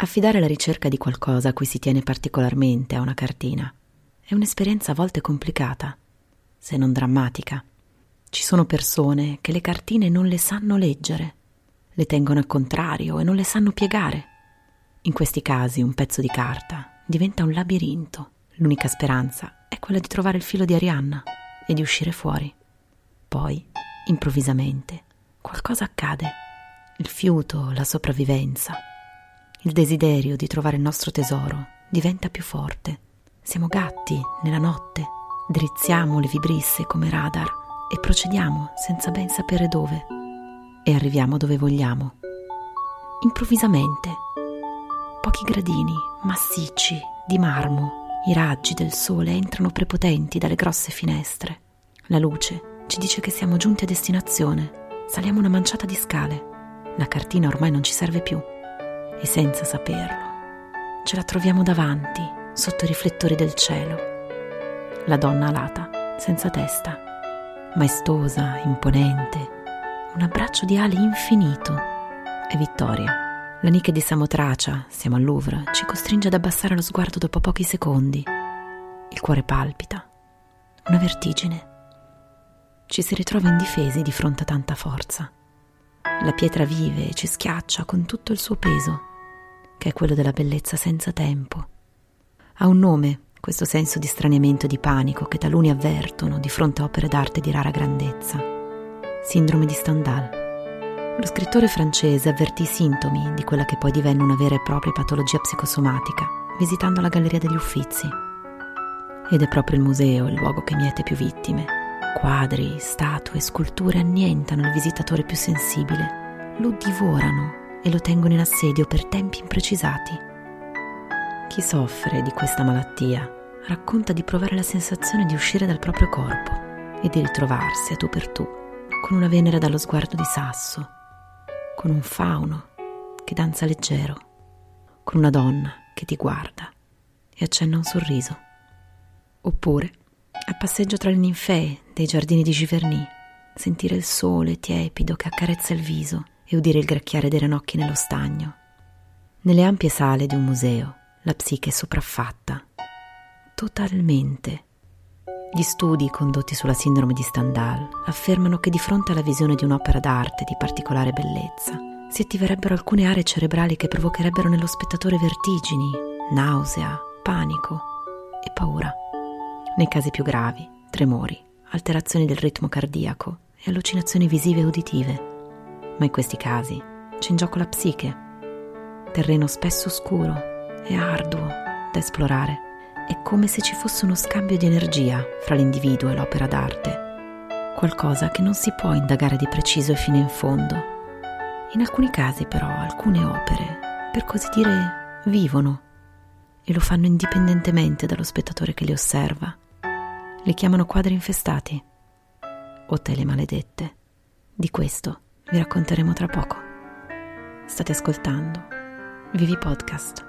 Affidare la ricerca di qualcosa a cui si tiene particolarmente a una cartina è un'esperienza a volte complicata, se non drammatica. Ci sono persone che le cartine non le sanno leggere, le tengono al contrario e non le sanno piegare. In questi casi un pezzo di carta diventa un labirinto. L'unica speranza è quella di trovare il filo di Arianna e di uscire fuori. Poi, improvvisamente, qualcosa accade. Il fiuto, la sopravvivenza, il desiderio di trovare il nostro tesoro diventa più forte. Siamo gatti nella notte, drizziamo le vibrisse come radar e procediamo senza ben sapere dove, e arriviamo dove vogliamo. Improvvisamente, pochi gradini massicci di marmo, i raggi del sole entrano prepotenti dalle grosse finestre. La luce ci dice che siamo giunti a destinazione. Saliamo una manciata di scale. La cartina ormai non ci serve più. E senza saperlo, ce la troviamo davanti, sotto i riflettori del cielo. La donna alata, senza testa, maestosa, imponente, un abbraccio di ali infinito. È Vittoria. La nicchia di Samotracia, siamo al Louvre, ci costringe ad abbassare lo sguardo dopo pochi secondi. Il cuore palpita, una vertigine. Ci si ritrova indifesi di fronte a tanta forza. La pietra vive e ci schiaccia con tutto il suo peso, che è quello della bellezza senza tempo. Ha un nome, questo senso di straniamento e di panico che taluni avvertono di fronte a opere d'arte di rara grandezza. Sindrome di Stendhal. Lo scrittore francese avvertì i sintomi di quella che poi divenne una vera e propria patologia psicosomatica, visitando la Galleria degli Uffizi. Ed è proprio il museo il luogo che miete più vittime. Quadri, statue, sculture annientano il visitatore più sensibile, lo divorano e lo tengono in assedio per tempi imprecisati. Chi soffre di questa malattia racconta di provare la sensazione di uscire dal proprio corpo e di ritrovarsi a tu per tu con una Venere dallo sguardo di sasso, con un fauno che danza leggero, con una donna che ti guarda e accenna un sorriso. Oppure a passeggio tra le ninfee dei giardini di Giverny, sentire il sole tiepido che accarezza il viso e udire il gracchiare dei ranocchi nello stagno. Nelle ampie sale di un museo, la psiche è sopraffatta. Totalmente. Gli studi condotti sulla sindrome di Stendhal affermano che di fronte alla visione di un'opera d'arte di particolare bellezza si attiverebbero alcune aree cerebrali che provocherebbero nello spettatore vertigini, nausea, panico e paura. Nei casi più gravi, tremori, alterazioni del ritmo cardiaco e allucinazioni visive e uditive. Ma in questi casi c'è in gioco la psiche, terreno spesso oscuro e arduo da esplorare. È come se ci fosse uno scambio di energia fra l'individuo e l'opera d'arte, qualcosa che non si può indagare di preciso e fino in fondo. In alcuni casi però alcune opere, per così dire, vivono e lo fanno indipendentemente dallo spettatore che li osserva. Li chiamano quadri infestati o tele maledette. Di questo vi racconteremo tra poco. State ascoltando Vivi Podcast,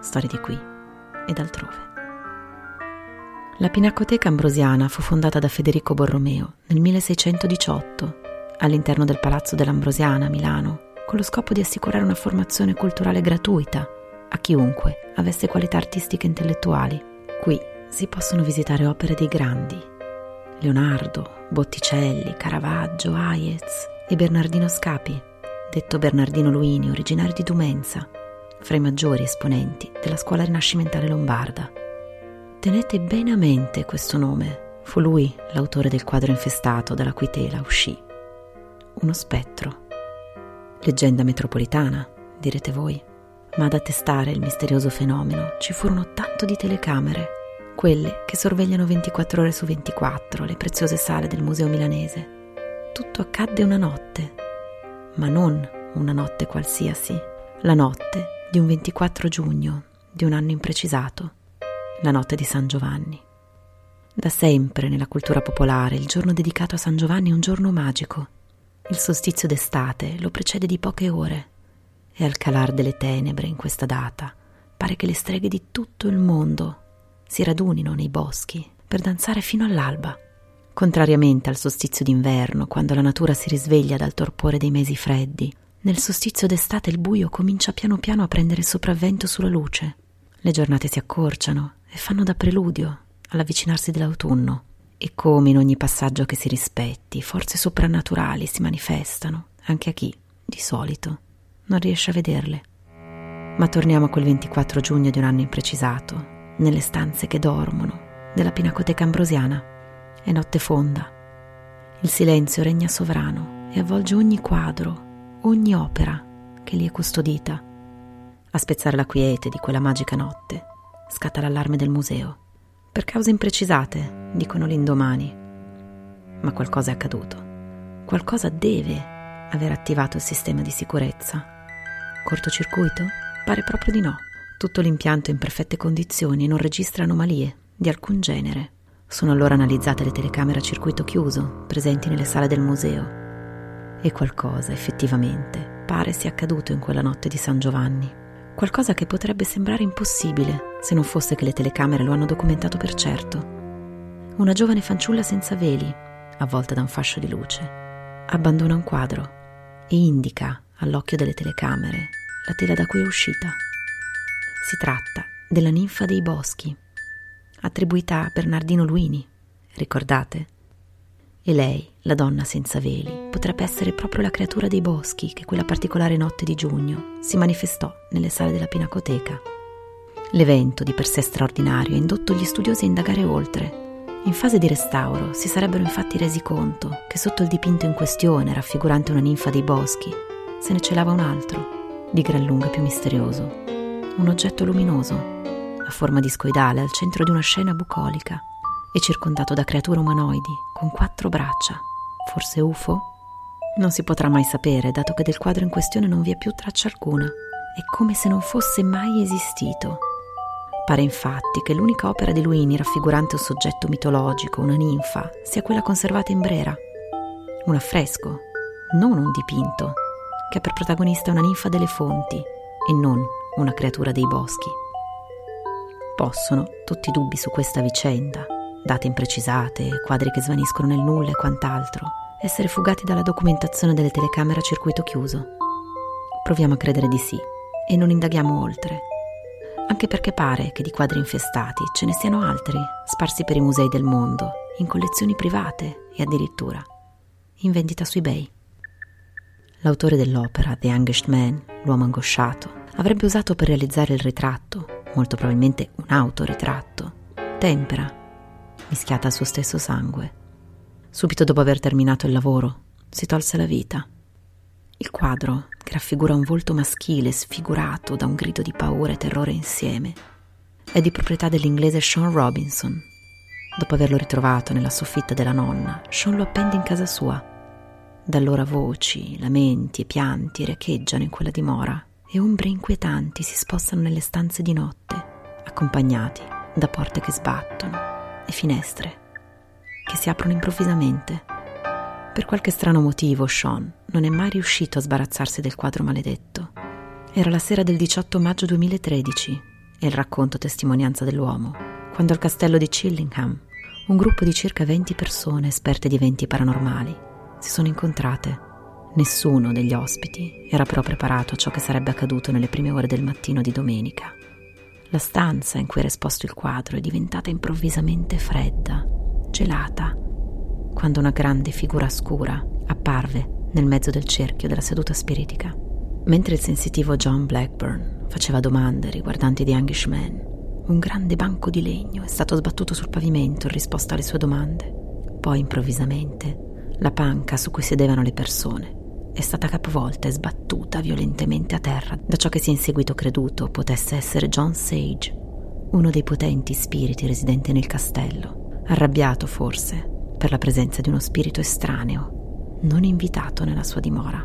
storie di qui ed altrove. La Pinacoteca Ambrosiana fu fondata da Federico Borromeo nel 1618 all'interno del Palazzo dell'Ambrosiana a Milano, con lo scopo di assicurare una formazione culturale gratuita a chiunque avesse qualità artistiche e intellettuali. Qui si possono visitare opere dei grandi: Leonardo, Botticelli, Caravaggio, Hayez e Bernardino Scapi, detto Bernardino Luini, originario di Dumenza, fra i maggiori esponenti della scuola rinascimentale lombarda. Tenete bene a mente questo nome. Fu lui l'autore del quadro infestato dalla cui tela uscì uno spettro. Leggenda metropolitana, direte voi, ma ad attestare il misterioso fenomeno ci furono tanto di telecamere, quelle che sorvegliano 24 ore su 24 le preziose sale del museo milanese. Tutto accadde una notte, ma non una notte qualsiasi, la notte di un 24 giugno di un anno imprecisato, la notte di San Giovanni. Da sempre nella cultura popolare il giorno dedicato a San Giovanni è un giorno magico. Il solstizio d'estate lo precede di poche ore e al calar delle tenebre in questa data pare che le streghe di tutto il mondo si radunino nei boschi per danzare fino all'alba. Contrariamente al solstizio d'inverno, quando la natura si risveglia dal torpore dei mesi freddi, Nel solstizio d'estate il buio comincia piano piano a prendere il sopravvento sulla luce. Le giornate si accorciano e fanno da preludio all'avvicinarsi dell'autunno. E come in ogni passaggio che si rispetti, forze soprannaturali si manifestano, anche a chi, di solito, non riesce a vederle. Ma torniamo a quel 24 giugno di un anno imprecisato, nelle stanze che dormono della Pinacoteca Ambrosiana. È notte fonda. Il silenzio regna sovrano e avvolge ogni quadro, ogni opera che lì è custodita. A spezzare la quiete di quella magica notte scatta l'allarme del museo. Per cause imprecisate, dicono l'indomani. Ma qualcosa è accaduto. Qualcosa deve aver attivato il sistema di sicurezza. Cortocircuito? Pare proprio di no. Tutto l'impianto è in perfette condizioni e non registra anomalie di alcun genere. Sono allora analizzate le telecamere a circuito chiuso presenti nelle sale del museo. E qualcosa, effettivamente, pare sia accaduto in quella notte di San Giovanni. Qualcosa che potrebbe sembrare impossibile se non fosse che le telecamere lo hanno documentato per certo. Una giovane fanciulla senza veli, avvolta da un fascio di luce, abbandona un quadro e indica all'occhio delle telecamere la tela da cui è uscita. Si tratta della ninfa dei boschi, attribuita a Bernardino Luini, ricordate? E lei, la donna senza veli, potrebbe essere proprio la creatura dei boschi che quella particolare notte di giugno si manifestò nelle sale della Pinacoteca. L'evento, di per sé straordinario, ha indotto gli studiosi a indagare oltre. In fase di restauro si sarebbero infatti resi conto che sotto il dipinto in questione, raffigurante una ninfa dei boschi, se ne celava un altro, di gran lunga più misterioso. Un oggetto luminoso, a forma discoidale, al centro di una scena bucolica, e circondato da creature umanoidi con 4 braccia, forse UFO? Non si potrà mai sapere, dato che del quadro in questione non vi è più traccia alcuna. È come se non fosse mai esistito. Pare infatti che l'unica opera di Luini raffigurante un soggetto mitologico, una ninfa, sia quella conservata in Brera. Un affresco, non un dipinto, che ha per protagonista una ninfa delle fonti e non una creatura dei boschi. Possono tutti i dubbi su questa vicenda, date imprecisate, quadri che svaniscono nel nulla e quant'altro, essere fugati dalla documentazione delle telecamere a circuito chiuso. Proviamo a credere di sì e non indaghiamo oltre, anche perché pare che di quadri infestati ce ne siano altri sparsi per i musei del mondo, in collezioni private e addirittura in vendita su eBay. L'autore dell'opera, The Anguish Man, l'uomo angosciato, avrebbe usato per realizzare il ritratto, molto probabilmente un autoritratto, tempera mischiata al suo stesso sangue. Subito dopo aver terminato il lavoro, si tolse la vita. Il quadro, che raffigura un volto maschile sfigurato da un grido di paura e terrore insieme, è di proprietà dell'inglese Sean Robinson. Dopo averlo ritrovato nella soffitta della nonna, Sean lo appende in casa sua. Da allora voci, lamenti e pianti riecheggiano in quella dimora e ombre inquietanti si spostano nelle stanze di notte, accompagnati da porte che sbattono e finestre che si aprono improvvisamente. Per qualche strano motivo Sean non è mai riuscito a sbarazzarsi del quadro maledetto. Era la sera del 18 maggio 2013 e il racconto testimonianza dell'uomo, quando al castello di Chillingham un gruppo di circa 20 persone esperte di eventi paranormali si sono incontrate. Nessuno degli ospiti era però preparato a ciò che sarebbe accaduto nelle prime ore del mattino di domenica. La stanza in cui era esposto il quadro è diventata improvvisamente fredda, gelata, quando una grande figura scura apparve nel mezzo del cerchio della seduta spiritica. Mentre il sensitivo John Blackburn faceva domande riguardanti The Anguish Man, un grande banco di legno è stato sbattuto sul pavimento in risposta alle sue domande. Poi improvvisamente la panca su cui sedevano le persone è stata capovolta e sbattuta violentemente a terra da ciò che si è in seguito creduto potesse essere John Sage, uno dei potenti spiriti residenti nel castello, arrabbiato forse per la presenza di uno spirito estraneo, non invitato nella sua dimora.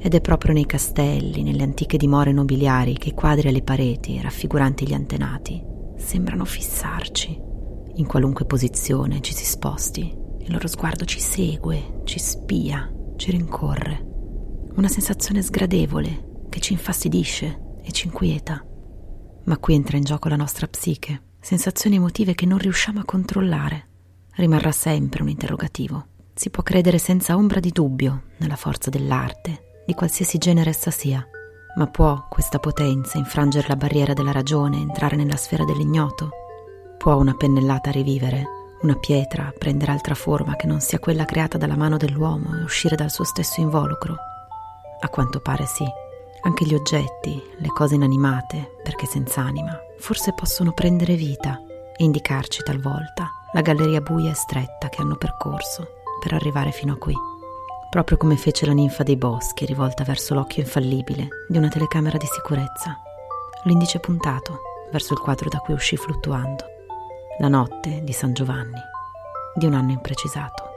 Ed è proprio nei castelli, nelle antiche dimore nobiliari, che i quadri alle pareti raffiguranti gli antenati sembrano fissarci. In qualunque posizione ci si sposti, il loro sguardo ci segue, ci spia, ci rincorre. Una sensazione sgradevole che ci infastidisce e ci inquieta. Ma qui entra in gioco la nostra psiche, sensazioni emotive che non riusciamo a controllare. Rimarrà sempre un interrogativo. Si può credere senza ombra di dubbio nella forza dell'arte, di qualsiasi genere essa sia. Ma può questa potenza infrangere la barriera della ragione, entrare nella sfera dell'ignoto? Può una pennellata rivivere, una pietra prendere altra forma che non sia quella creata dalla mano dell'uomo e uscire dal suo stesso involucro? A quanto pare sì. Anche gli oggetti, le cose inanimate, perché senza anima, forse possono prendere vita e indicarci talvolta la galleria buia e stretta che hanno percorso per arrivare fino a qui. Proprio come fece la ninfa dei boschi rivolta verso l'occhio infallibile di una telecamera di sicurezza, l'indice puntato verso il quadro da cui uscì fluttuando. La notte di San Giovanni, di un anno imprecisato.